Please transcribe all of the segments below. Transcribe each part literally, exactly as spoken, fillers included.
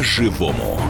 по-живому.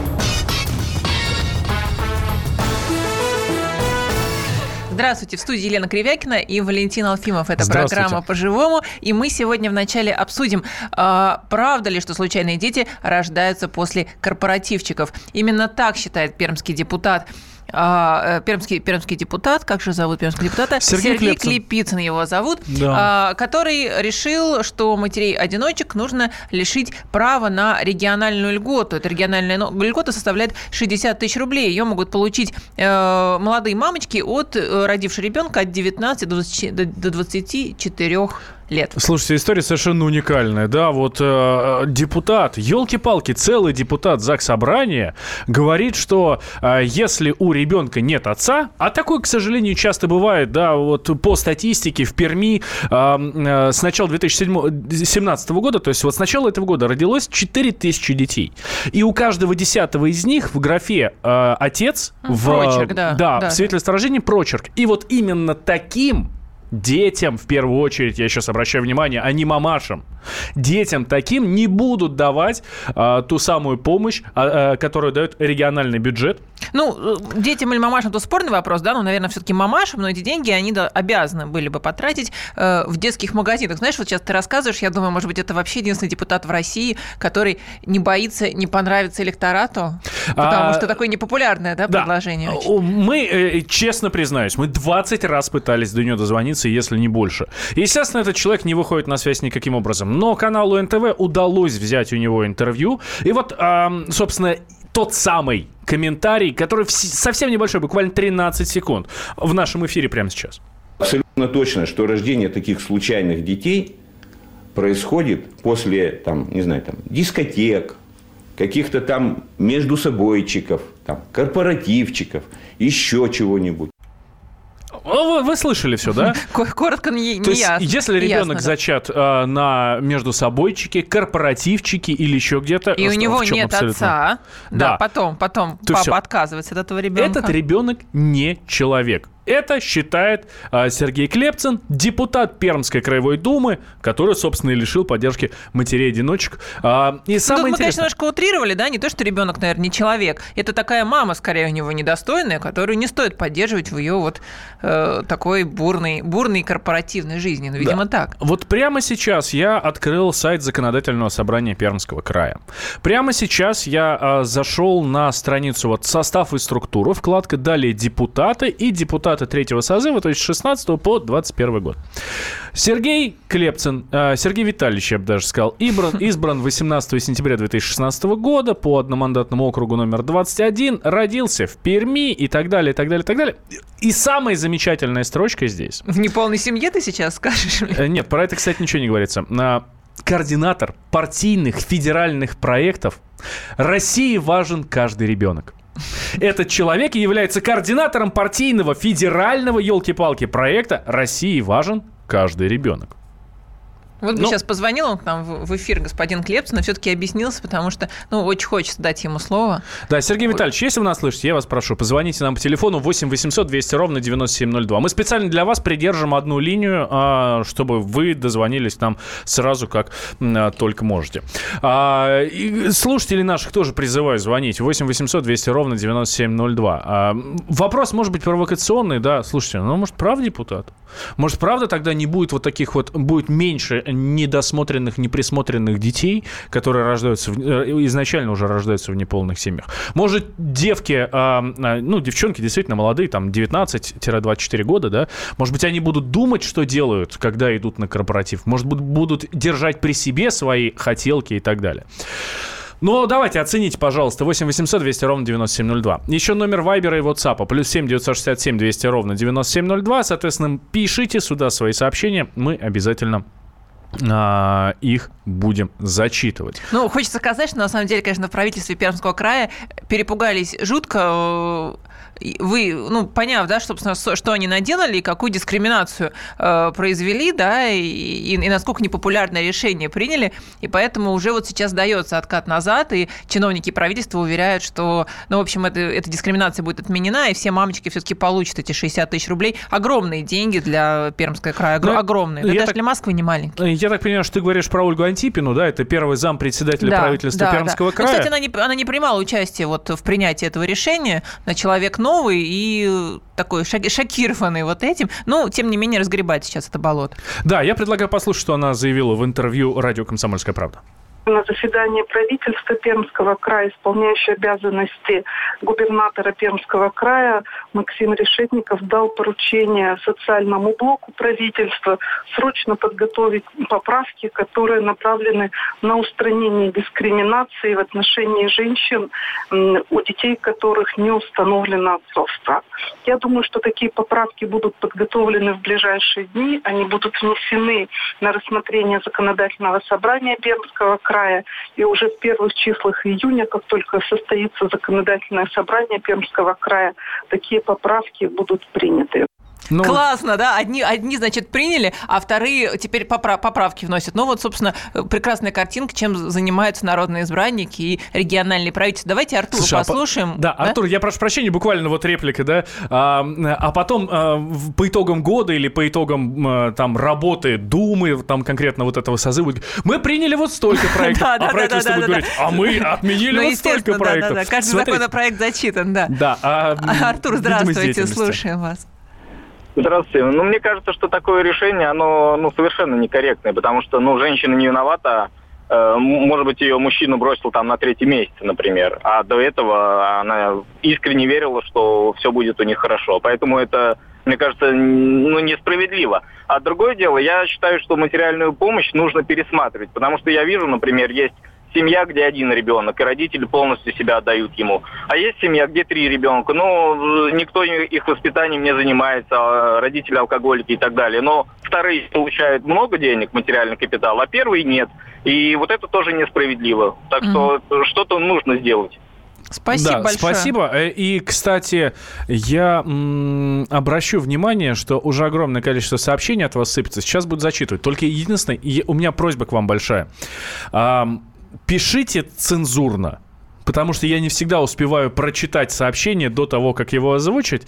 Здравствуйте, в студии Елена Кривякина и Валентин Алфимов. Это программа «По-живому». И мы сегодня вначале обсудим, правда ли, что случайные дети рождаются после корпоративчиков. Именно так считает пермский депутат. Пермский, пермский депутат, как же зовут пермского депутата? Сергей, Сергей Клепицын. Клепицын его зовут, да. Который решил, что матерей-одиночек нужно лишить права на региональную льготу. Эта региональная льгота составляет шестьдесят тысяч рублей. Ее могут получить молодые мамочки, от родившего ребенка от девятнадцати до двадцати четырёх лет. Слушайте, история совершенно уникальная. Да, вот э, депутат, елки-палки, целый депутат Заксобрания говорит, что э, если у ребенка нет отца, а такое, к сожалению, часто бывает, да, вот по статистике в Перми э, э, с начала две тысячи семнадцатого года, то есть вот с начала этого года родилось четыре тысячи детей. И у каждого десятого из них в графе э, «отец», в, прочерк, да, да, да. в свидетельстве о рождении прочерк. И вот именно таким детям, в первую очередь, я сейчас обращаю внимание, а не мамашам, детям таким не будут давать а, ту самую помощь, а, а, которую дает региональный бюджет. Ну, детям или мамашам, то спорный вопрос, да, ну, наверное, все-таки мамашам, но эти деньги они обязаны были бы потратить э, в детских магазинах. Знаешь, вот сейчас ты рассказываешь, я думаю, может быть, это вообще единственный депутат в России, который не боится не понравиться электорату, потому а, что такое непопулярное, да, да. предложение. Очень. Мы, э, честно признаюсь, мы двадцать раз пытались до нее дозвониться, если не больше. Естественно, этот человек не выходит на связь никаким образом, но каналу эн тэ вэ удалось взять у него интервью, и вот, э, собственно, тот самый комментарий, который совсем небольшой, буквально тринадцать секунд, в нашем эфире прямо сейчас. Абсолютно точно, что рождение таких случайных детей происходит после, там, не знаю, там, дискотек, каких-то там междусобойчиков, там, корпоративчиков, еще чего-нибудь. Вы, вы слышали все, да? Коротко, не, не То есть, ясно. Если ребенок ясно, зачат да. э, на междусобойчике, корпоративчике или еще где-то... И что, у него нет абсолютно? Отца. Да, да. потом, потом папа все. Отказывается от этого ребенка. Этот ребенок не человек. Это считает э, Сергей Клепицын, депутат Пермской краевой думы, который, собственно, и лишил поддержки матерей-одиночек. Э, и самое Тут интересное... мы, конечно, немножко утрировали, да, не то, что ребенок, наверное, не человек. Это такая мама, скорее, у него недостойная, которую не стоит поддерживать в ее вот э, такой бурной, бурной корпоративной жизни. Ну, видимо, да. так. Вот прямо сейчас я открыл сайт Законодательного собрания Пермского края. Прямо сейчас я э, зашел на страницу вот, «Состав и структура», вкладка «Далее депутаты» и «Депутаты» третьего созыва, то есть с шестнадцатого по двадцать первый год. Сергей Клепицын, Сергей Витальевич, я бы даже сказал, избран восемнадцатого сентября две тысячи шестнадцатого года по одномандатному округу номер двадцать один, родился в Перми и так далее, и так далее, и так далее. И самая замечательная строчка здесь. В неполной семье ты сейчас скажешь? Нет, про это, кстати, ничего не говорится. Координатор партийных федеральных проектов «России важен каждый ребенок». Этот человек является координатором партийного федерального, елки-палки, проекта «России важен каждый ребенок». Вот бы ну, сейчас позвонил он к нам в эфир, господин Клепицын, но все-таки объяснился, потому что, ну, очень хочется дать ему слово. Да, Сергей Витальевич, если вы нас слышите, я вас прошу, позвоните нам по телефону восемь восемьсот двести ровно девяносто семь ноль два. Мы специально для вас придержим одну линию, чтобы вы дозвонились нам сразу, как только можете. И слушатели наших тоже призываю звонить. восемь восемьсот двести ровно девяносто семь ноль два. Вопрос может быть провокационный, да, слушайте, ну, может, прав депутат? Может, правда тогда не будет вот таких вот, будет меньше недосмотренных, неприсмотренных детей, которые рождаются, в, изначально уже рождаются в неполных семьях. Может, девки, ну, девчонки действительно молодые, там, девятнадцать-двадцать четыре года, да, может быть, они будут думать, что делают, когда идут на корпоратив, может быть, будут держать при себе свои хотелки и так далее. Ну, давайте, оцените, пожалуйста, восемь восемьсот двести ровно девяносто семь ноль два. Еще номер Вайбера и WhatsApp, плюс семь девятьсот шестьдесят семь двести ровно девяносто семь ноль два. Соответственно, пишите сюда свои сообщения, мы обязательно их будем зачитывать. Ну, хочется сказать, что на самом деле, конечно, в правительстве Пермского края перепугались жутко вы, ну, поняв, да, собственно, что они наделали и какую дискриминацию э, произвели, да, и, и, и насколько непопулярное решение приняли, и поэтому уже вот сейчас дается откат назад, и чиновники правительства уверяют, что, ну, в общем, это, эта дискриминация будет отменена, и все мамочки все-таки получат эти шестьдесят тысяч рублей. Огромные деньги для Пермского края, огр- ну, огромные, да, даже так, для Москвы не маленькие. Я так понимаю, что ты говоришь про Ольгу Антипину, да, это первый зам председателя да, правительства да, Пермского да. края. Ну, кстати, она не, она не принимала участие вот в принятии этого решения, на человек новый и такой шокированный вот этим, но, тем не менее, разгребать сейчас это болото. Да, я предлагаю послушать, что она заявила в интервью радио «Комсомольская правда». На заседании правительства Пермского края, исполняющий обязанности губернатора Пермского края Максим Решетников дал поручение социальному блоку правительства срочно подготовить поправки, которые направлены на устранение дискриминации в отношении женщин, у детей которых не установлено отцовство. Я думаю, что такие поправки будут подготовлены в ближайшие дни. Они будут внесены на рассмотрение законодательного собрания Пермского края. И уже в первых числах июня, как только состоится законодательное собрание Пермского края, такие поправки будут приняты. Ну, классно, да? Одни, одни, значит, приняли, а вторые теперь попра- поправки вносят. Ну вот, собственно, прекрасная картинка, чем занимаются народные избранники и региональные правительства. Давайте Артура Слушай, послушаем. А по... да, да, Артур, я прошу прощения, буквально вот реплика, да? А, а потом а, по итогам года или по итогам а, там работы Думы, там конкретно вот этого созыва, мы приняли вот столько проектов, а правительство будет говорить, а мы отменили вот столько проектов. Каждый законопроект зачитан, да. Артур, здравствуйте, слушаем вас. Здравствуйте. Ну, мне кажется, что такое решение, оно ну, совершенно некорректное, потому что, ну, женщина не виновата. Может быть, ее мужчина бросил там на третий месяц, например. А до этого она искренне верила, что все будет у них хорошо. Поэтому это, мне кажется, ну, несправедливо. А другое дело, я считаю, что материальную помощь нужно пересматривать, потому что я вижу, например, есть семья, где один ребенок, и родители полностью себя отдают ему. А есть семья, где три ребенка, но никто их воспитанием не занимается, родители алкоголики и так далее. Но вторые получают много денег, материальный капитал, а первые нет. И вот это тоже несправедливо. Так что mm-hmm. что-то нужно сделать. Спасибо да, большое. Спасибо. И, кстати, я м, обращу внимание, что уже огромное количество сообщений от вас сыпется. Сейчас буду зачитывать. Только единственное, у меня просьба к вам большая. Пишите цензурно, потому что я не всегда успеваю прочитать сообщение до того, как его озвучить.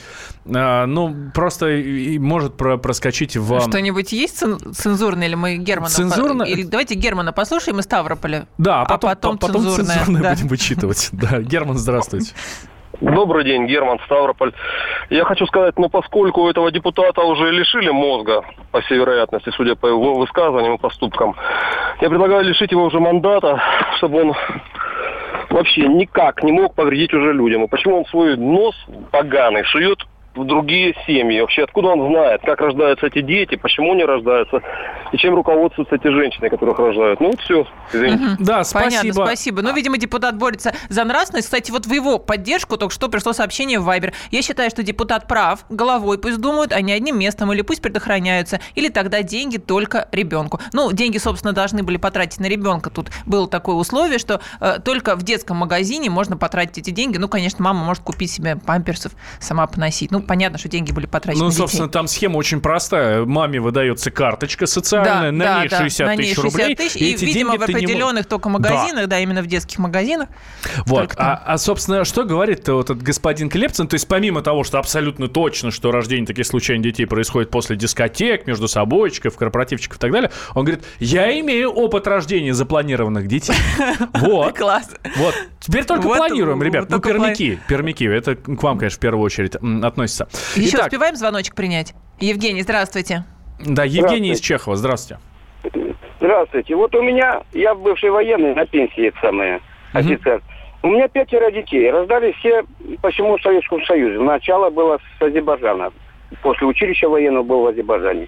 А, ну, просто и, и может про- проскочить в... Что-нибудь есть цензурное? Или мы Германа... Цензурно... По... Или давайте Германа послушаем из Ставрополя. Да, а потом, а потом, по- потом цензурное, цензурное да. будем вычитывать. Да, Герман, здравствуйте. Добрый день, Герман, Ставрополь. Я хочу сказать, ну, поскольку этого депутата уже лишили мозга, по всей вероятности, судя по его высказываниям и поступкам, я предлагаю лишить его уже мандата, чтобы он вообще никак не мог повредить уже людям. И почему он свой нос поганый шует в другие семьи? Вообще, откуда он знает, как рождаются эти дети, почему они рождаются, и чем руководствуются эти женщины, которых рождают. Ну, вот все. Извините. Угу. Да, спасибо. Понятно, спасибо. Ну, видимо, депутат борется за нравственность. Кстати, вот в его поддержку только что пришло сообщение в Вайбер. Я считаю, что депутат прав. Головой пусть думают, а не одним местом. Или пусть предохраняются. Или тогда деньги только ребенку. Ну, деньги, собственно, должны были потратить на ребенка. Тут было такое условие, что э, только в детском магазине можно потратить эти деньги. Ну, конечно, мама может купить себе памперсов, сама поносить. Ну, понятно, что деньги были потрачены на детей. Ну, собственно, там схема очень простая. Маме выдается карточка социальная, да, на, да, ней да, на ней шестьдесят тысяч рублей. И, и видимо, в определенных не... только магазинах, да. да, именно в детских магазинах. Вот. А, а, собственно, что говорит вот этот господин Клепицын? То есть, помимо того, что абсолютно точно, что рождение таких случайных детей происходит после дискотек, между собойчиков, корпоративчиков и так далее, он говорит, я имею опыт рождения запланированных детей. Вот. Класс. Вот. Теперь только планируем, ребят. Ну, пермяки. Пермяки. Это к вам, конечно, в первую очередь относится. Еще Итак, успеваем звоночек принять? Евгений, здравствуйте. Да, Евгений здравствуйте. Из Чехова, здравствуйте. Здравствуйте. Вот у меня, я бывший военный, на пенсии, это самое, угу. офицер. У меня пятеро детей. Раздали все по всему Советскому Союзу. Начало было с Азербайджана. После училища военного был в Азербайджане.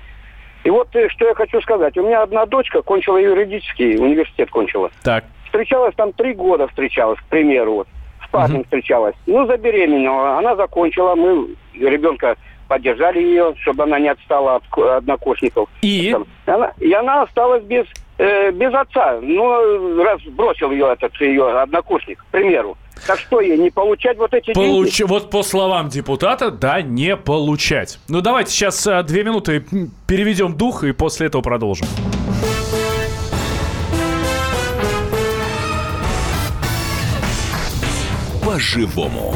И вот что я хочу сказать. У меня одна дочка кончила юридический, университет кончила. Так. Встречалась там три года, встречалась, к примеру, вот. С парнем uh-huh. встречалась. Ну, забеременела. Она закончила. Мы ребенка поддержали ее, чтобы она не отстала от однокурсников. И? Она, и она осталась без э, без отца. Ну, раз бросил ее этот ее однокурсник, к примеру. Так что ей не получать вот эти Получ... деньги? Вот по словам депутата, да, не получать. Ну, давайте сейчас две минуты переведем дух и после этого продолжим. По-живому.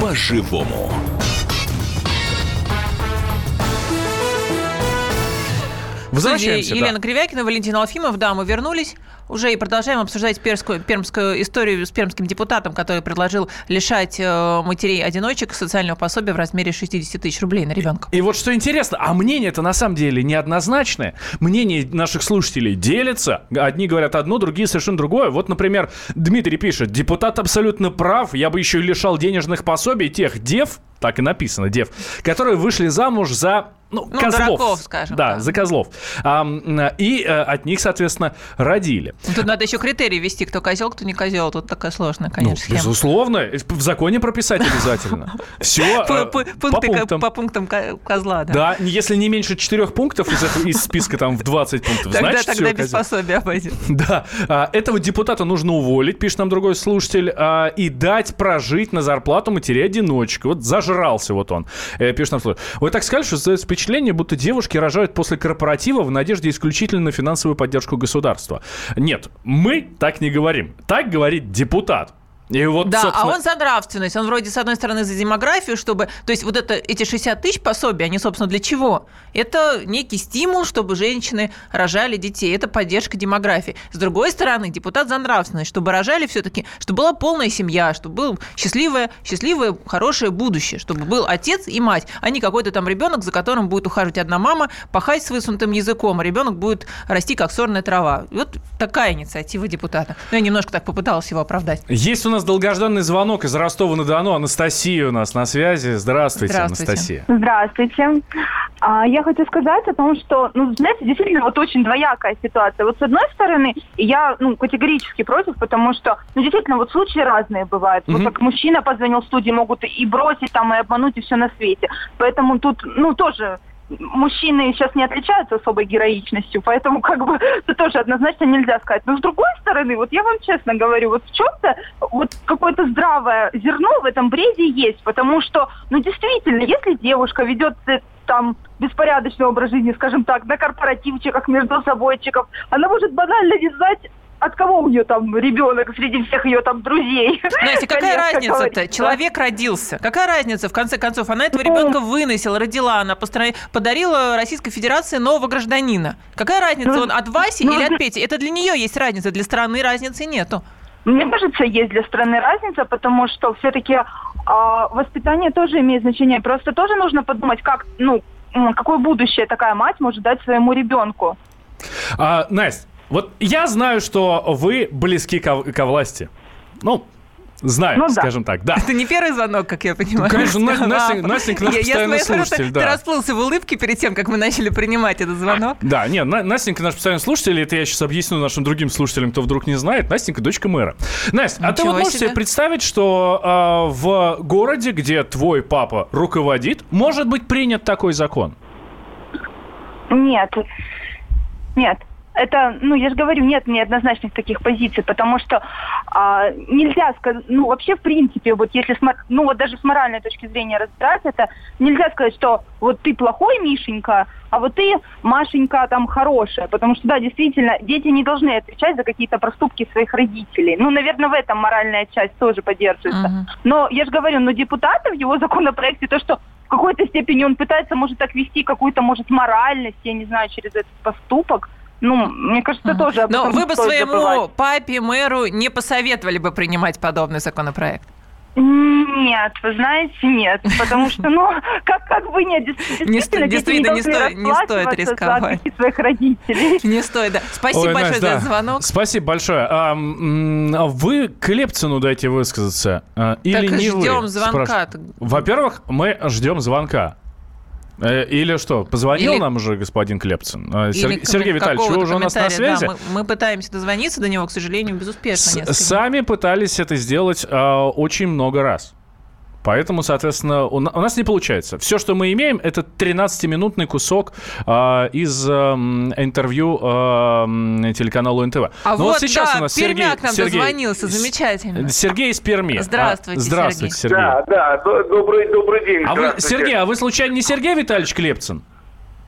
По-живому. Возвращаемся, Елена да. Кривякина, Валентин Алфимов. Да, мы вернулись уже и продолжаем обсуждать перскую, пермскую историю с пермским депутатом, который предложил лишать матерей-одиночек социального пособия в размере шестьдесят тысяч рублей на ребенка. И, и вот что интересно, а мнение-то на самом деле неоднозначное. Мнение наших слушателей делится. Одни говорят одно, другие совершенно другое. Вот, например, Дмитрий пишет: депутат абсолютно прав, я бы еще и лишал денежных пособий тех дев, так и написано, дев, которые вышли замуж за... Ну, ну козлов, дураков, скажем. Да, так. за козлов. А, и а, от них, соответственно, родили. Тут надо еще критерии ввести, кто козел, кто не козел. Тут такая сложная, конечно, ну, схема. Безусловно, в законе прописать обязательно. Все по пунктам козла. Да, если не меньше четырех пунктов из списка там в двадцать пунктов, значит все. Тогда без пособия обойдет. Да, этого депутата нужно уволить, пишет нам другой слушатель, и дать прожить на зарплату матери-одиночек. Вот зажрался вот он, пишет нам слушатель. Вы так сказали, что за впечатление, будто девушки рожают после корпоратива в надежде исключительно на финансовую поддержку государства. Нет, мы так не говорим. Так говорит депутат. И вот, да, собственно... а он за нравственность. Он вроде, с одной стороны, за демографию, чтобы... То есть вот это, эти шестьдесят тысяч пособия, они, собственно, для чего? Это некий стимул, чтобы женщины рожали детей. Это поддержка демографии. С другой стороны, депутат за нравственность, чтобы рожали все-таки, чтобы была полная семья, чтобы было счастливое, счастливое, хорошее будущее, чтобы был отец и мать, а не какой-то там ребенок, за которым будет ухаживать одна мама, пахать с высунутым языком, а ребенок будет расти, как сорная трава. Вот такая инициатива депутата. Ну, я немножко так попыталась его оправдать. Есть у нас У нас долгожданный звонок из Ростова-на-Дону. Анастасия у нас на связи. Здравствуйте, Здравствуйте. Анастасия. Здравствуйте. А, я хочу сказать о том, что, ну, знаете, действительно, вот очень двоякая ситуация. Вот с одной стороны, я ну, категорически против, потому что, ну, действительно, вот случаи разные бывают. Mm-hmm. Вот как мужчина позвонил в студию, могут и бросить там, и обмануть, и все на свете. Поэтому тут, ну, тоже... Мужчины сейчас не отличаются особой героичностью, поэтому как бы это тоже однозначно нельзя сказать. Но с другой стороны, вот я вам честно говорю, вот в чем-то вот какое-то здравое зерно в этом бреде есть, потому что, ну действительно, если девушка ведет там беспорядочный образ жизни, скажем так, на корпоративчиках, между собойчиков, она может банально не знать, от кого у нее там ребенок среди всех ее там друзей. Настя, какая разница-то? Человек да? родился. Какая разница, в конце концов? Она этого ребенка выносила, родила, она постар... подарила Российской Федерации нового гражданина. Какая разница, ну, он от Васи ну, или от Пети? Это для нее есть разница, для страны разницы нету. Мне кажется, есть для страны разница, потому что все-таки э, воспитание тоже имеет значение. Просто тоже нужно подумать, как, ну, какое будущее такая мать может дать своему ребенку. А, Настя, вот я знаю, что вы близки ко, ко власти. Ну, знаю, ну, да. скажем так. Да. Это не первый звонок, как я понимаю. Ну, конечно, Настя, Настя, Настенька наш я, постоянный я смотрю, слушатель. Ты, да. ты расплылся в улыбке перед тем, как мы начали принимать этот звонок. Да, нет, Настенька наш постоянный слушатель, это я сейчас объясню нашим другим слушателям, кто вдруг не знает. Настенька, дочка мэра. Настя, Ничего а ты вот можешь себе представить, что э, в городе, где твой папа руководит, может быть принят такой закон? Нет. Нет. Это, ну, я же говорю, нет неоднозначных таких позиций, потому что а, нельзя сказать, ну, вообще, в принципе, вот если, с, ну, вот даже с моральной точки зрения разбираться, это нельзя сказать, что вот ты плохой, Мишенька, а вот ты, Машенька, там, хорошая, потому что, да, действительно, дети не должны отвечать за какие-то проступки своих родителей. Ну, наверное, в этом моральная часть тоже поддерживается. Uh-huh. Но, я же говорю, но депутаты в его законопроекте, то, что в какой-то степени он пытается, может, так вести какую-то, может, моральность, я не знаю, через этот поступок, ну, мне кажется, mm-hmm. тоже об этом. Но вы бы своему забывать. папе, мэру не посоветовали бы принимать подобный законопроект? Mm-hmm. Нет, вы знаете, нет. Потому что, ну, как, как бы нет, действительно, действительно не, сто, не стоит рисковать. Своих родителей. Не стоит, да. Спасибо Ой, большое да. за звонок. Спасибо большое. А, вы Клепицыну дайте высказаться. Или так не ждем вы, звонка. Спраш... Во-первых, мы ждем звонка. Или что? Позвонил Или... нам уже господин Клепицын. Сер... Сергей Витальевич, вы уже у нас на связи. Да, мы, мы пытаемся дозвониться до него, к сожалению, безуспешно. С- сами пытались это сделать э, очень много раз. Поэтому, соответственно, у нас не получается. Все, что мы имеем, это тринадцатиминутный кусок э, из э, интервью э, телеканалу эн тэ вэ. А Но вот, вот сейчас да, у нас Пермяк Сергей, нам Сергей, дозвонился, замечательно. Сергей из Перми. Здравствуйте, а, здравствуйте Сергей. Сергей. Да, да, добрый, добрый день. А вы, Сергей, а вы случайно не Сергей Витальевич Клепицын?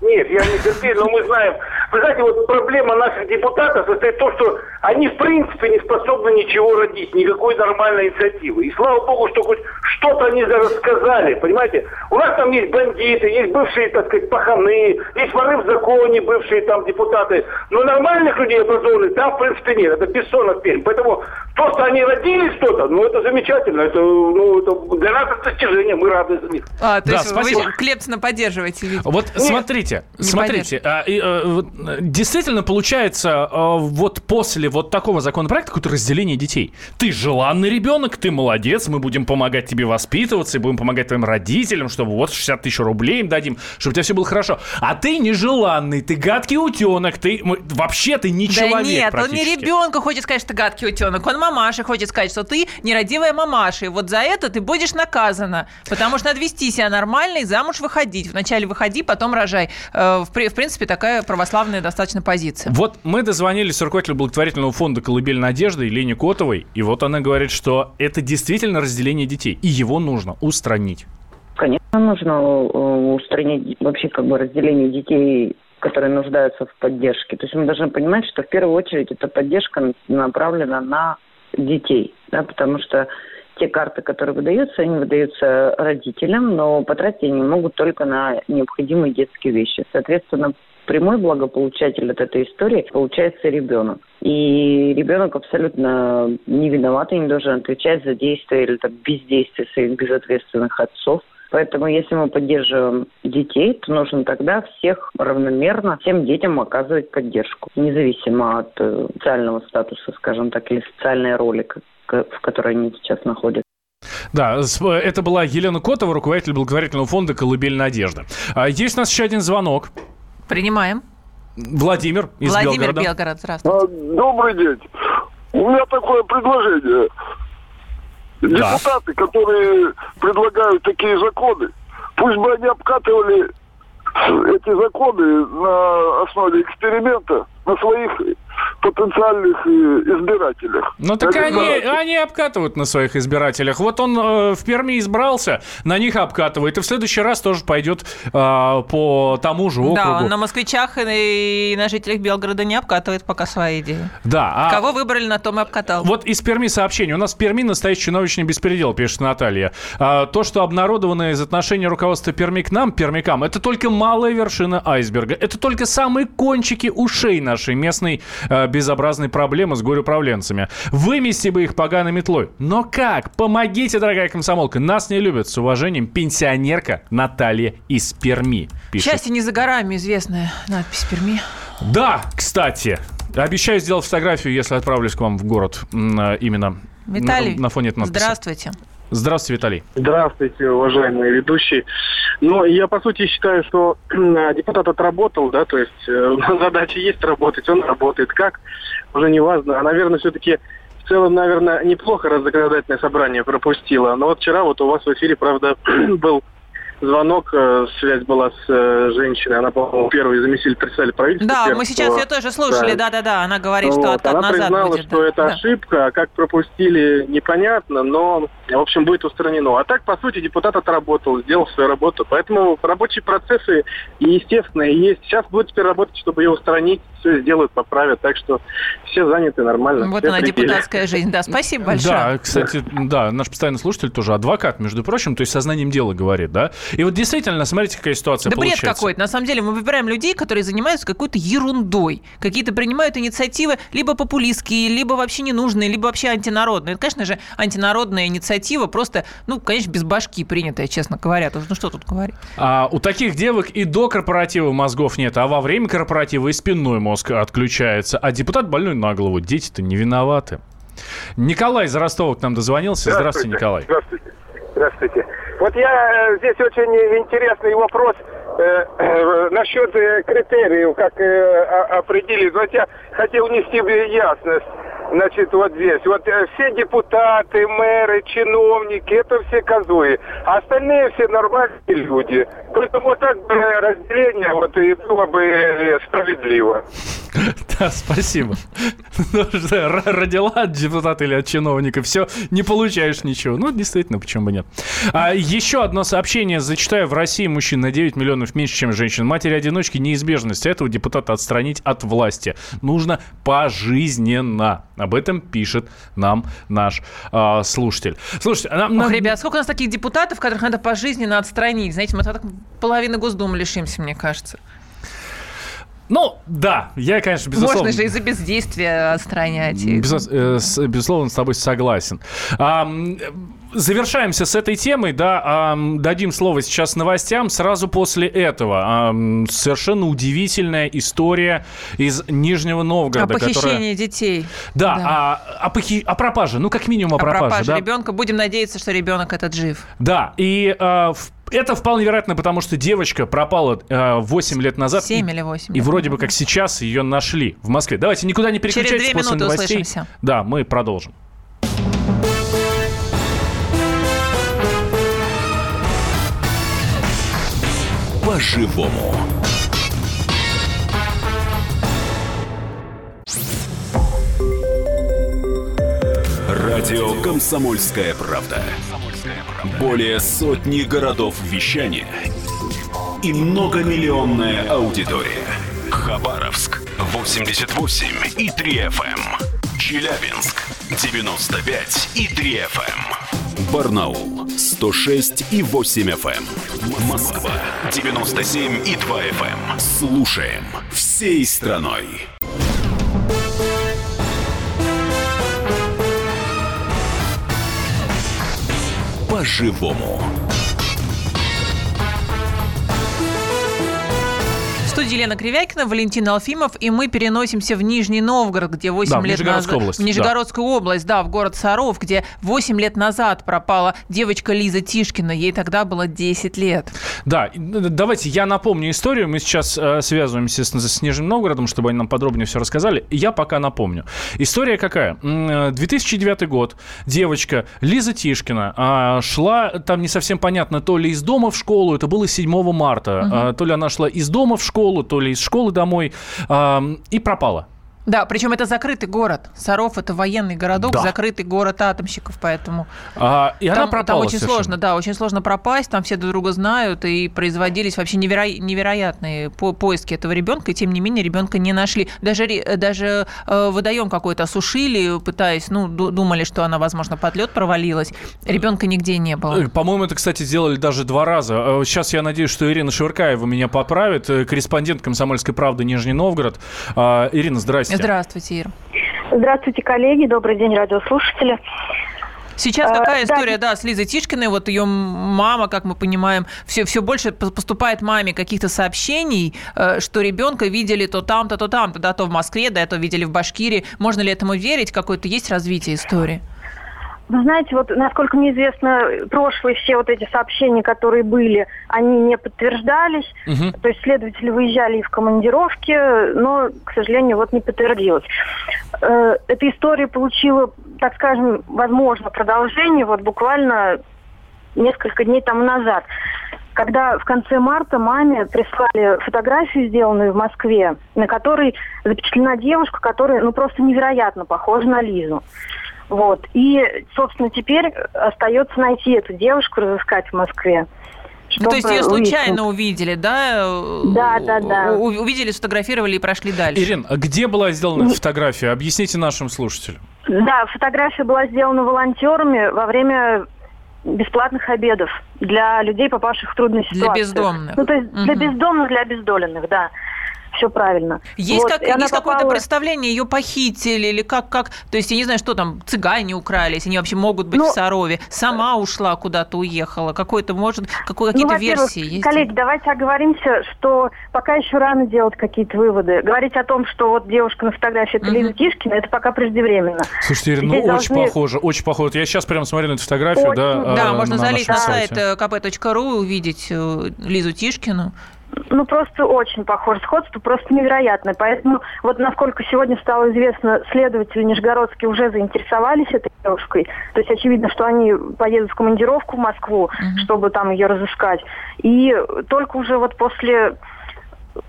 Нет, я не Сергей, но мы знаем. Вы знаете, вот проблема наших депутатов состоит в том, что они в принципе не способны ничего родить, никакой нормальной инициативы. И слава богу, что хоть что-то они рассказали, понимаете? У нас там есть бандиты, есть бывшие, так сказать, паханы, есть воры в законе, бывшие там депутаты. Но нормальных людей образованных там в принципе нет, это бессонно Пермь. Поэтому то, что они родили что-то, ну это замечательно, это, ну, это для нас это достижение, мы рады за них. А, то да, есть спасибо. Вы Клепицына поддерживаете? Ведь. Вот нет. смотрите, не смотрите, а, и, а, действительно получается а, вот после вот такого законопроекта какое-то разделение детей. Ты желанный ребенок, ты молодец, мы будем помогать тебе воспитываться и будем помогать твоим родителям, чтобы вот шестьдесят тысяч рублей им дадим, чтобы у тебя все было хорошо. А ты нежеланный, ты гадкий утенок, ты вообще ты не человек. Да нет, он не ребенку хочет сказать, что ты гадкий утенок, он мамаша хочет сказать, что ты нерадивая мамаша, и вот за это ты будешь наказана, потому что надо вести себя нормально и замуж выходить. Вначале выходи, потом рожай. В принципе, такая православная достаточно позиция. Вот мы дозвонились руководителю благотворительного фонда «Колыбель надежды» Елене Котовой, и вот она говорит, что это действительно разделение детей, и его нужно устранить. Конечно, нужно устранить вообще как бы разделение детей, которые нуждаются в поддержке. То есть мы должны понимать, что в первую очередь эта поддержка направлена на детей, да, потому что те карты, которые выдаются, они выдаются родителям, но потратить они могут только на необходимые детские вещи. Соответственно, прямой благополучатель от этой истории получается ребенок. И ребенок абсолютно не виноват и не должен отвечать за действия или там, бездействие своих безответственных отцов. Поэтому, если мы поддерживаем детей, то нужно тогда всех равномерно, всем детям оказывать поддержку, независимо от социального статуса, скажем так, или социальной роли, в которой они сейчас находятся. Да, это была Елена Котова, руководитель благотворительного фонда «Колыбель надежды». Есть у нас еще один звонок. Принимаем. Владимир из Владимир Белгорода. Белгород, здравствуйте. Добрый день. У меня такое предложение. Депутаты, да. которые предлагают такие законы, пусть бы они обкатывали эти законы на основе эксперимента на своих потенциальных избирателях. Ну так они, они обкатывают на своих избирателях. Вот он э, в Перми избрался, на них обкатывает, и в следующий раз тоже пойдет э, по тому же округу. Да, он на москвичах и на жителях Белгорода не обкатывает пока свои идеи. Да. А... Кого выбрали, на том и обкатал. Вот из Перми сообщение. У нас в Перми настоящий чиновничный беспредел, пишет Наталья. А, то, что обнародовано из отношения руководства Перми к нам, пермякам, это только малая вершина айсберга. Это только самые кончики ушей нашей местной э, безобразной проблемы с горе-управленцами. Вымести бы их поганой метлой. Но как? Помогите, дорогая комсомолка. Нас не любят. С уважением, пенсионерка Наталья из Перми. Пишет. Счастье не за горами, известная надпись Перми. Да, кстати. Обещаю сделать фотографию, если отправлюсь к вам в город. Именно Виталий, на, на фоне этой надписи. Здравствуйте. Здравствуйте, Виталий. Здравствуйте, уважаемые ведущие. Ну, я, по сути, считаю, что депутат отработал, да, то есть э, задача есть работать, он работает. Как? Уже не важно. А, наверное, все-таки в целом, наверное, неплохо раз законодательное собрание пропустило. Но вот вчера вот у вас в эфире, правда, был звонок, э, связь была с э, женщиной, она, по-моему, первый заместитель представитель правительства. Да, первого, мы сейчас ее тоже слушали, да-да-да, она говорит, вот, что откат назад будет. Она признала, что да. это да. ошибка, а как пропустили, непонятно, но, в общем, будет устранено. А так, по сути, депутат отработал, сделал свою работу, поэтому рабочие процессы, естественно, есть. Сейчас будет теперь работать, чтобы ее устранить, все сделают, поправят. Так что все заняты нормально. Вот она, прикили. Депутатская жизнь. Да, спасибо большое. Да, кстати, да, наш постоянный слушатель тоже адвокат, между прочим, то есть сознанием дела говорит, да. И вот действительно, смотрите, какая ситуация да получается. Да бред какой-то. На самом деле мы выбираем людей, которые занимаются какой-то ерундой. Какие-то принимают инициативы либо популистские, либо вообще ненужные, либо вообще антинародные. Это, конечно же, антинародная инициатива просто, ну, конечно, без башки принятая, честно говоря. Ну, что тут говорить? А, у таких девок и до корпоратива мозгов нет, а во время корпоратива и спинной мозг отключается. А депутат больной на голову. Дети-то не виноваты. Николай из Ростова к нам дозвонился. Здравствуйте, Николай. Здравствуйте. Здравствуйте. Вот я здесь очень интересный вопрос э, э, насчет э, критериев, как э, определить. Вот я хотел внести ясность. Значит, вот здесь. Вот все депутаты, мэры, чиновники, это все козлы. А остальные все нормальные люди. Только вот так бы разделение вот, и было бы справедливо. Да, спасибо. Родила от депутата или от чиновника. Все, не получаешь ничего. Ну, действительно, почему бы нет. Еще одно сообщение. Зачитаю. В России мужчин на девять миллионов меньше, чем женщин. Матери-одиночки неизбежность. Этого депутата отстранить от власти нужно пожизненно. Об этом пишет нам наш э, слушатель. Слушайте, нам, нам... Ох, ребят, сколько у нас таких депутатов, которых надо пожизненно отстранить? Знаете, мы так половины Госдумы лишимся, мне кажется. Ну, да, я, конечно, безусловно... Можно же из-за бездействия отстранять. Безус... Безусловно, с тобой согласен. А, завершаемся с этой темой, да, а, дадим слово сейчас новостям. Сразу после этого а, совершенно удивительная история из Нижнего Новгорода. О похищении которая... детей. Да, да. А, о, похи... о пропаже, ну, как минимум о, о пропаже. О пропаже да? ребенка. Будем надеяться, что ребенок этот жив. Да, и а, в это вполне вероятно, потому что девочка пропала э, восемь лет назад. семь или восемь. И, и вроде бы как сейчас ее нашли в Москве. Давайте никуда не переключайтесь. Через две минуты новостей. Услышимся. Да, мы продолжим. По-живому. Радио «Комсомольская правда». Более сотни городов вещания и многомиллионная аудитория. Хабаровск восемьдесят восемь и три эф эм, Челябинск девяносто пять и три эф эм, Барнаул сто шесть и восемь эф эм, Москва девяносто семь и два эф эм. Слушаем всей страной. По-живому. В студии Елена Кривякина, Валентин Алфимов, и мы переносимся в Нижний Новгород, где восемь да, лет назад... Область, в Нижегородскую да. область, да, в город Саров, где восемь лет назад пропала девочка Лиза Тишкина. Ей тогда было десять лет. Да, давайте я напомню историю. Мы сейчас э, связываемся с, с Нижним Новгородом, чтобы они нам подробнее все рассказали. Я пока напомню. История какая? две тысячи девятый год. Девочка Лиза Тишкина э, шла, там не совсем понятно, то ли из дома в школу, это было седьмого марта, угу. э, то ли она шла из дома в школу, то ли из школы домой, э, и пропала. Да, причем это закрытый город. Саров – это военный городок, да. закрытый город атомщиков, поэтому... А, и там, она пропала Там очень совершенно. сложно, да, очень сложно пропасть, там все друг друга знают, и производились вообще неверо... невероятные по- поиски этого ребенка, и тем не менее ребенка не нашли. Даже, даже э, водоем какой-то осушили, пытаясь, ну, думали, что она, возможно, под лед провалилась. Ребенка нигде не было. По-моему, это, кстати, сделали даже два раза. Сейчас я надеюсь, что Ирина Шеворкаева меня поправит, корреспондент «Комсомольской правды» Нижний Новгород. Э, Ирина, здрасте. Здравствуйте, Ира. Здравствуйте, коллеги. Добрый день, радиослушатели. Сейчас какая а, история, да. да, с Лизой Тишкиной. Вот ее мама, как мы понимаем, все, все больше поступает маме каких-то сообщений, что ребенка видели то там-то, то там-то, да, то в Москве, да, то видели в Башкирии. Можно ли этому верить? Какое-то есть развитие истории? Вы знаете, вот, насколько мне известно, прошлые все вот эти сообщения, которые были, они не подтверждались. Угу. То есть следователи выезжали в командировки, но, к сожалению, вот не подтвердилось. Эта история получила, так скажем, возможно, продолжение вот буквально несколько дней тому назад, когда в конце марта маме прислали фотографию, сделанную в Москве, на которой запечатлена девушка, которая, ну, просто невероятно похожа на Лизу. Вот. И, собственно, теперь остается найти эту девушку, разыскать в Москве. Ну, то есть ее случайно увидели, да? Да, да, да. Увидели, сфотографировали и прошли дальше. Ирина, где была сделана эта фотография? Объясните нашим слушателям. Да, фотография была сделана волонтерами во время бесплатных обедов для людей, попавших в трудные ситуации. Для бездомных. Ну, то есть угу. для бездомных, для обездоленных, да. Все правильно. Есть, вот, как, есть попала... какое-то представление, ее похитили или как, как? То есть я не знаю, что там, цыгане украли, если они вообще могут быть ну, в Сарове. Сама ушла куда-то, уехала. Какое-то, может, какое, какие-то ну, версии есть? Коллеги, давайте оговоримся, что пока еще рано делать какие-то выводы. Говорить о том, что вот девушка на фотографии это Лиза Тишкина, это пока преждевременно. Слушайте, Ирина, ну должны... очень похоже, очень похоже. Я сейчас прямо смотрю на эту фотографию. Очень... Да, да, можно на залезть на сайт ка пэ точка ру и увидеть Лизу Тишкину. Ну, просто очень похоже. Сходство просто невероятное. Поэтому, вот насколько сегодня стало известно, следователи нижегородские уже заинтересовались этой девушкой. То есть, очевидно, что они поедут в командировку в Москву, угу. чтобы там ее разыскать. И только уже вот после...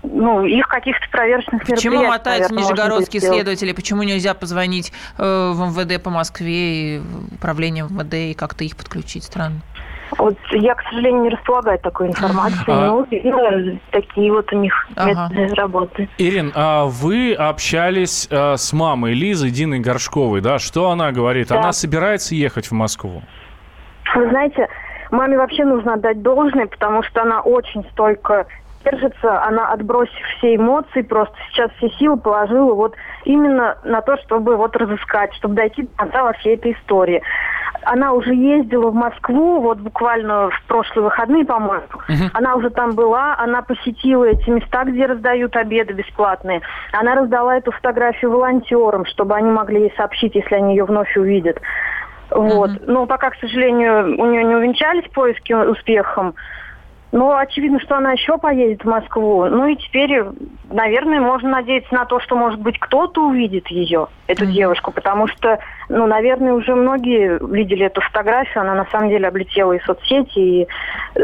Ну, их каких-то проверочных мероприятий. Почему мотаются нижегородские следователи? Почему нельзя позвонить э, в эм вэ дэ по Москве, и управление эм вэ дэ и как-то их подключить? Странно. Вот я, к сожалению, не располагаю такой информацией, но ну, такие вот у них ага. методы работы. Ирин, а вы общались а, с мамой Лизы, Диной Горшковой, да? Что она говорит? Да. Она собирается ехать в Москву? Вы знаете, маме вообще нужно отдать должное, потому что она очень столько... держится, она, отбросив все эмоции, просто сейчас все силы положила вот именно на то, чтобы вот разыскать, чтобы дойти до конца во всей этой истории. Она уже ездила в Москву, вот буквально в прошлые выходные, по-моему. Uh-huh. Она уже там была, она посетила эти места, где раздают обеды бесплатные. Она раздала эту фотографию волонтерам, чтобы они могли ей сообщить, если они ее вновь увидят. Вот. Uh-huh. Но пока, к сожалению, у нее не увенчались поиски успехом. Ну, очевидно, что она еще поедет в Москву. Ну и теперь, наверное, можно надеяться на то, что, может быть, кто-то увидит ее, эту mm-hmm. девушку, потому что, ну, наверное, уже многие видели эту фотографию. Она, на самом деле, облетела и соцсети, и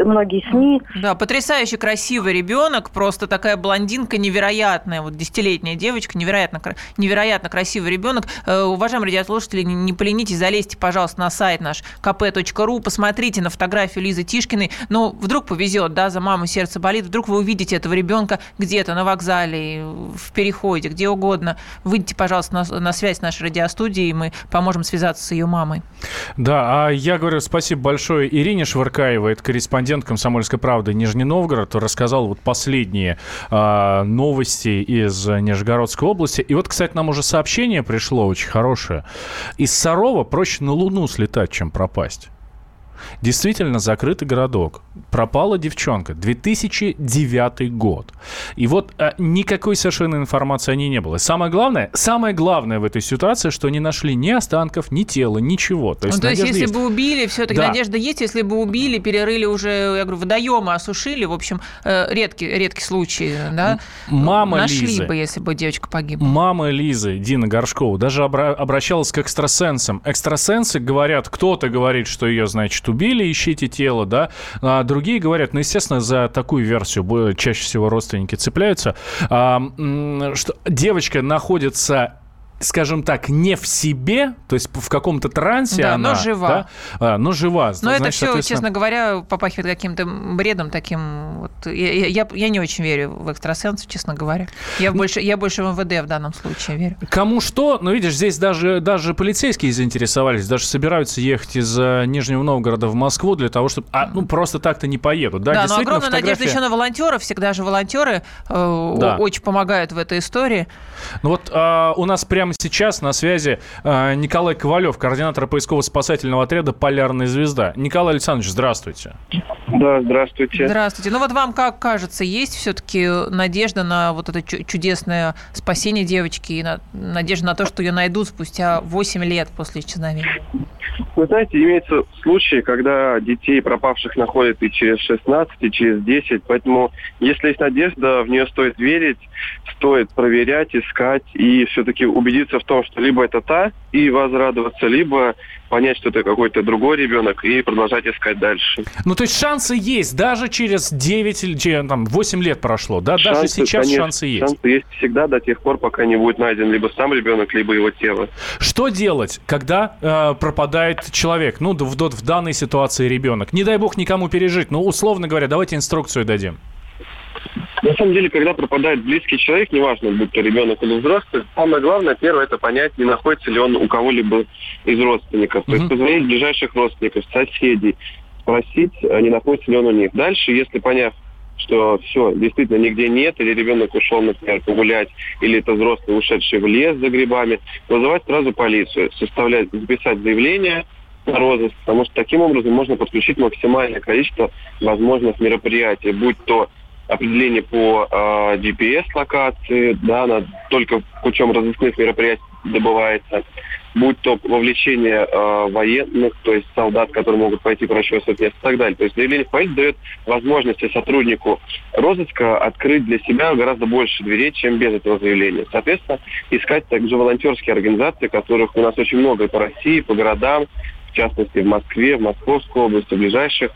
многие СМИ. Да, потрясающе красивый ребенок, просто такая блондинка невероятная, вот десятилетняя девочка, невероятно, невероятно красивый ребенок. Уважаемые радиослушатели, не поленитесь, залезьте, пожалуйста, на сайт наш ка пэ точка ру, посмотрите на фотографию Лизы Тишкиной. Ну, вдруг повезет. Да, за маму сердце болит, вдруг вы увидите этого ребенка где-то на вокзале, в переходе, где угодно. Выйдите, пожалуйста, на, на связь с нашей радиостудией, и мы поможем связаться с ее мамой. Да, а я говорю спасибо большое Ирине Шеворкаевой, это корреспондент «Комсомольской правды» Нижний Новгород, рассказал вот последние а, новости из Нижегородской области. И вот, кстати, нам уже сообщение пришло очень хорошее. Из Сарова проще на Луну слетать, чем пропасть. Действительно, закрытый городок. Пропала девчонка. две тысячи девятый год. И вот а, никакой совершенно информации о ней не было. Самое главное, самое главное в этой ситуации, что не нашли ни останков, ни тела, ничего. То есть, ну, то есть если есть. бы убили, все-таки да. надежда есть. Если бы убили, перерыли уже, я говорю, водоемы осушили. В общем, редкий, редкий случай. Да? Мама нашли Лизы, бы, если бы девочка погибла. Мама Лизы, Дина Горшкова, даже обра- обращалась к экстрасенсам. Экстрасенсы говорят, кто-то говорит, что ее, значит, убили, ищите тело, да. А другие говорят, ну, естественно, за такую версию чаще всего родственники цепляются, а, что девочка находится, скажем так, не в себе, то есть в каком-то трансе, да, она, но жива. Да, а, но жива. Но значит, это все, соответственно... честно говоря, попахивает каким-то бредом таким. Вот. Я, я, я не очень верю в экстрасенсов, честно говоря. Я, ну, больше, я больше в эм вэ дэ в данном случае верю. Кому что, но видишь, здесь даже, даже полицейские заинтересовались, даже собираются ехать из Нижнего Новгорода в Москву для того, чтобы... А, ну, просто так-то не поедут. Да, да, но огромная фотография... надежда еще на волонтеров. Всегда же волонтеры э, да. очень помогают в этой истории. Ну вот э, у нас прямо сейчас на связи э, Николай Ковалев, координатор поисково-спасательного отряда «Полярная звезда». Николай Александрович, здравствуйте. Да, здравствуйте. Здравствуйте. Ну вот вам, как кажется, есть все-таки надежда на вот это чу- чудесное спасение девочки и на- надежда на то, что ее найдут спустя восемь лет после исчезновения? Вы знаете, имеются случаи, когда детей пропавших находят и через шестнадцать, и через десять. Поэтому, если есть надежда, в нее стоит верить, стоит проверять, искать и все-таки убедиться в том, что либо это та и возрадоваться, либо понять, что это какой-то другой ребенок, и продолжать искать дальше. Ну, то есть шансы есть, даже через девять или там, восемь лет прошло, да? Шансы, даже сейчас конечно, шансы есть. Шансы есть всегда до тех пор, пока не будет найден либо сам ребенок, либо его тело. Что делать, когда э, пропадает человек, ну, в, в данной ситуации ребенок? Не дай бог никому пережить, но, условно говоря, давайте инструкцию дадим. На самом деле, когда пропадает близкий человек, неважно, будь то ребенок или взрослый, самое главное, первое, это понять, не находится ли он у кого-либо из родственников. Uh-huh. То есть позвонить ближайших родственников, соседей, спросить, не находится ли он у них. Дальше, если поняв, что все, действительно, нигде нет, или ребенок ушел, например, погулять, или это взрослый, ушедший в лес за грибами, вызывать сразу полицию, составлять, записать заявление на розыск, потому что таким образом можно подключить максимальное количество возможных мероприятий, будь то определение по э, джи пи эс-локации, да, она только путем разыскных мероприятий добывается, будь то вовлечение э, военных, то есть солдат, которые могут пойти по расчету мест и так далее. То есть заявление в полицию дает возможности сотруднику розыска открыть для себя гораздо больше дверей, чем без этого заявления. Соответственно, искать также волонтерские организации, которых у нас очень много по России, по городам, в частности в Москве, в Московской области, в ближайших.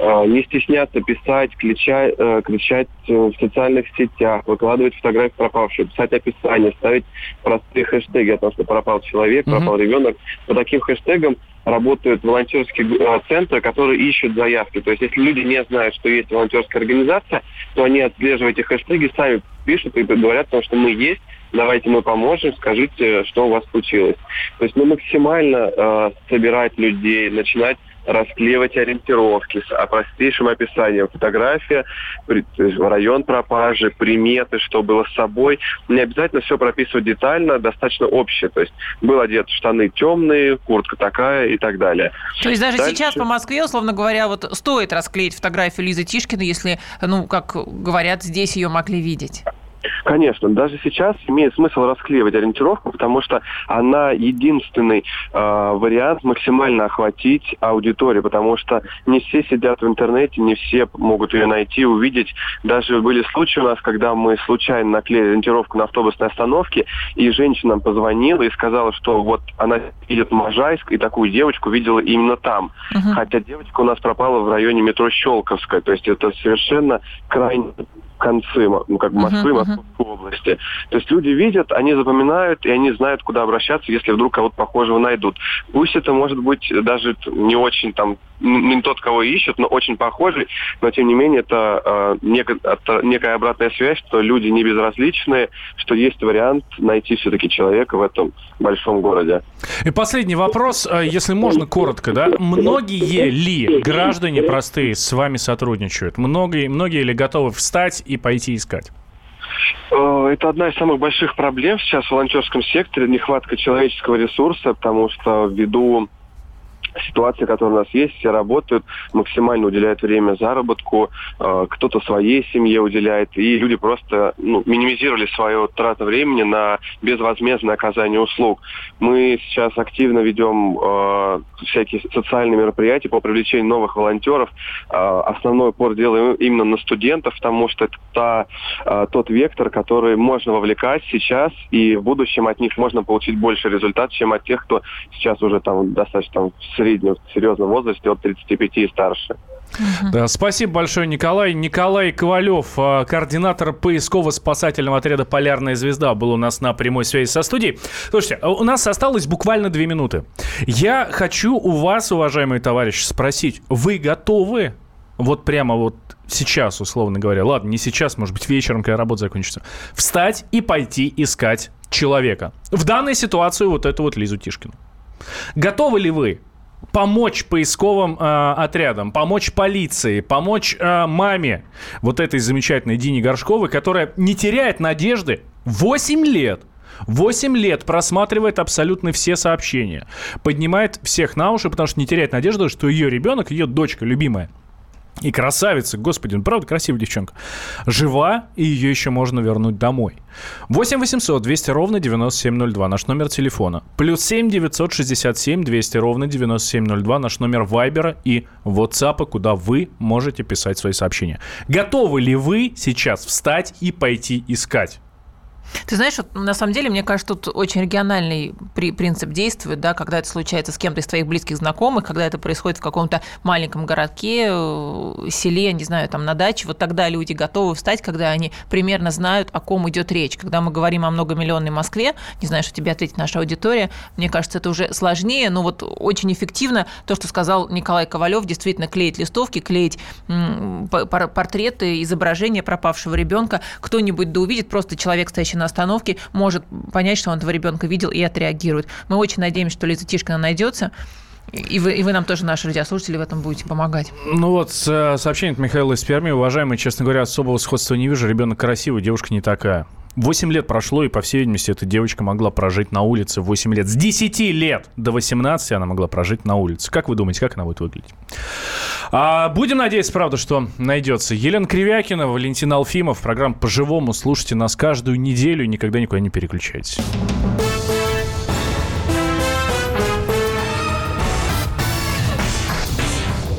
Не стесняться писать, кричать, кричать в социальных сетях, выкладывать фотографии пропавших, писать описание, ставить простые хэштеги о том, что пропал человек, mm-hmm. пропал ребенок. По таким хэштегам работают волонтерские центры, которые ищут заявки. То есть если люди не знают, что есть волонтерская организация, то они отслеживают эти хэштеги, сами пишут и говорят о том, что мы есть, давайте мы поможем, скажите, что у вас случилось. То есть мы максимально э, собирать людей, начинать расклеивать ориентировки с простейшим описанием. Фотография, район пропажи, приметы, что было с собой. Не обязательно все прописывать детально, достаточно общее. То есть был одет штаны темные, куртка такая и так далее. То есть даже дальше... сейчас по Москве, условно говоря, вот стоит расклеить фотографию Лизы Тишкиной, если, ну, как говорят, здесь ее могли видеть. Конечно, даже сейчас имеет смысл расклеивать ориентировку, потому что она единственный э, вариант максимально охватить аудиторию, потому что не все сидят в интернете, не все могут ее найти, увидеть. Даже были случаи у нас, когда мы случайно наклеили ориентировку на автобусной остановке, и женщина нам позвонила и сказала, что вот она едет в Можайск, и такую девочку видела именно там. Uh-huh. Хотя девочка у нас пропала в районе метро Щелковская, то есть это совершенно крайне... концы, ну, как бы Москвы, uh-huh, Московской uh-huh. области. То есть люди видят, они запоминают, и они знают, куда обращаться, если вдруг кого-то похожего найдут. Пусть это может быть даже не очень там, не тот, кого ищут, но очень похожий, но тем не менее это э, нек- от, некая обратная связь, что люди не безразличны, что есть вариант найти все-таки человека в этом большом городе. И последний вопрос, если можно, коротко, да? Многие ли граждане простые с вами сотрудничают? Многие, многие ли готовы встать и пойти искать? Это одна из самых больших проблем сейчас в волонтерском секторе, нехватка человеческого ресурса, потому что ввиду ситуации, которая у нас есть, все работают, максимально уделяют время заработку, кто-то своей семье уделяет, и люди просто ну, минимизировали свою трату времени на безвозмездное оказание услуг. Мы сейчас активно ведем э, всякие социальные мероприятия по привлечению новых волонтеров. Э, основной упор делаем именно на студентов, потому что это та, э, тот вектор, который можно вовлекать сейчас, и в будущем от них можно получить больше результат, чем от тех, кто сейчас уже там достаточно там, в среднем, в серьезном возрасте от тридцати пяти и старше. Uh-huh. Да, спасибо большое, Николай. Николай Ковалев, координатор поисково-спасательного отряда «Полярная звезда», был у нас на прямой связи со студией. Слушайте, у нас осталось буквально две минуты. Я хочу у вас, уважаемые товарищи, спросить, вы готовы вот прямо вот сейчас, условно говоря, ладно, не сейчас, может быть, вечером, когда работа закончится, встать и пойти искать человека? В данной ситуации вот эту вот Лизу Тишкину. Готовы ли вы помочь поисковым э, отрядам, помочь полиции, помочь э, маме вот этой замечательной Дине Горшковой, которая не теряет надежды восемь лет? восемь лет просматривает абсолютно все сообщения, поднимает всех на уши, потому что не теряет надежды, что ее ребенок, ее дочка любимая и красавица, господи, ну правда красивая девчонка, жива, и ее еще можно вернуть домой. восемь восемьсот двести ровно девяносто семь ноль два, наш номер телефона. Плюс семь девятьсот шестьдесят семь двести ровно девяносто семь ноль два, наш номер Вайбера и Ватсапа, куда вы можете писать свои сообщения. Готовы ли вы сейчас встать и пойти искать? Ты знаешь, вот, на самом деле, мне кажется, тут очень региональный при- принцип действует, да, когда это случается с кем-то из твоих близких знакомых, когда это происходит в каком-то маленьком городке, селе, не знаю, там, на даче, вот тогда люди готовы встать, когда они примерно знают, о ком идет речь. Когда мы говорим о многомиллионной Москве, не знаю, что тебе ответит наша аудитория, мне кажется, это уже сложнее, но вот очень эффективно то, что сказал Николай Ковалев, действительно клеить листовки, клеить м- пар- портреты, изображения пропавшего ребенка, кто-нибудь да увидит, просто человек, стоящий на остановке, может понять, что он этого ребенка видел, и отреагирует. Мы очень надеемся, что Лиза Тишкина найдется. И вы, и вы нам тоже, наши радиослушатели, в этом будете помогать. Ну вот, сообщение от Михаила из Перми. Уважаемый, честно говоря, особого сходства не вижу. Ребенок красивый, девушка не такая. Восемь лет прошло, и, по всей видимости, эта девочка могла прожить на улице восемь лет. С десяти лет до восемнадцати она могла прожить на улице. Как вы думаете, как она будет выглядеть? А, будем надеяться, правда, что найдется. Елена Кривякина, Валентин Алфимов. Программа «По-живому». Слушайте нас каждую неделю и никогда никуда не переключайтесь.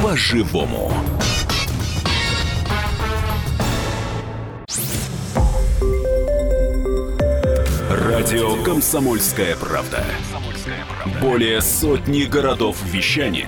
По-живому. Радио «Комсомольская правда». Более сотни городов вещания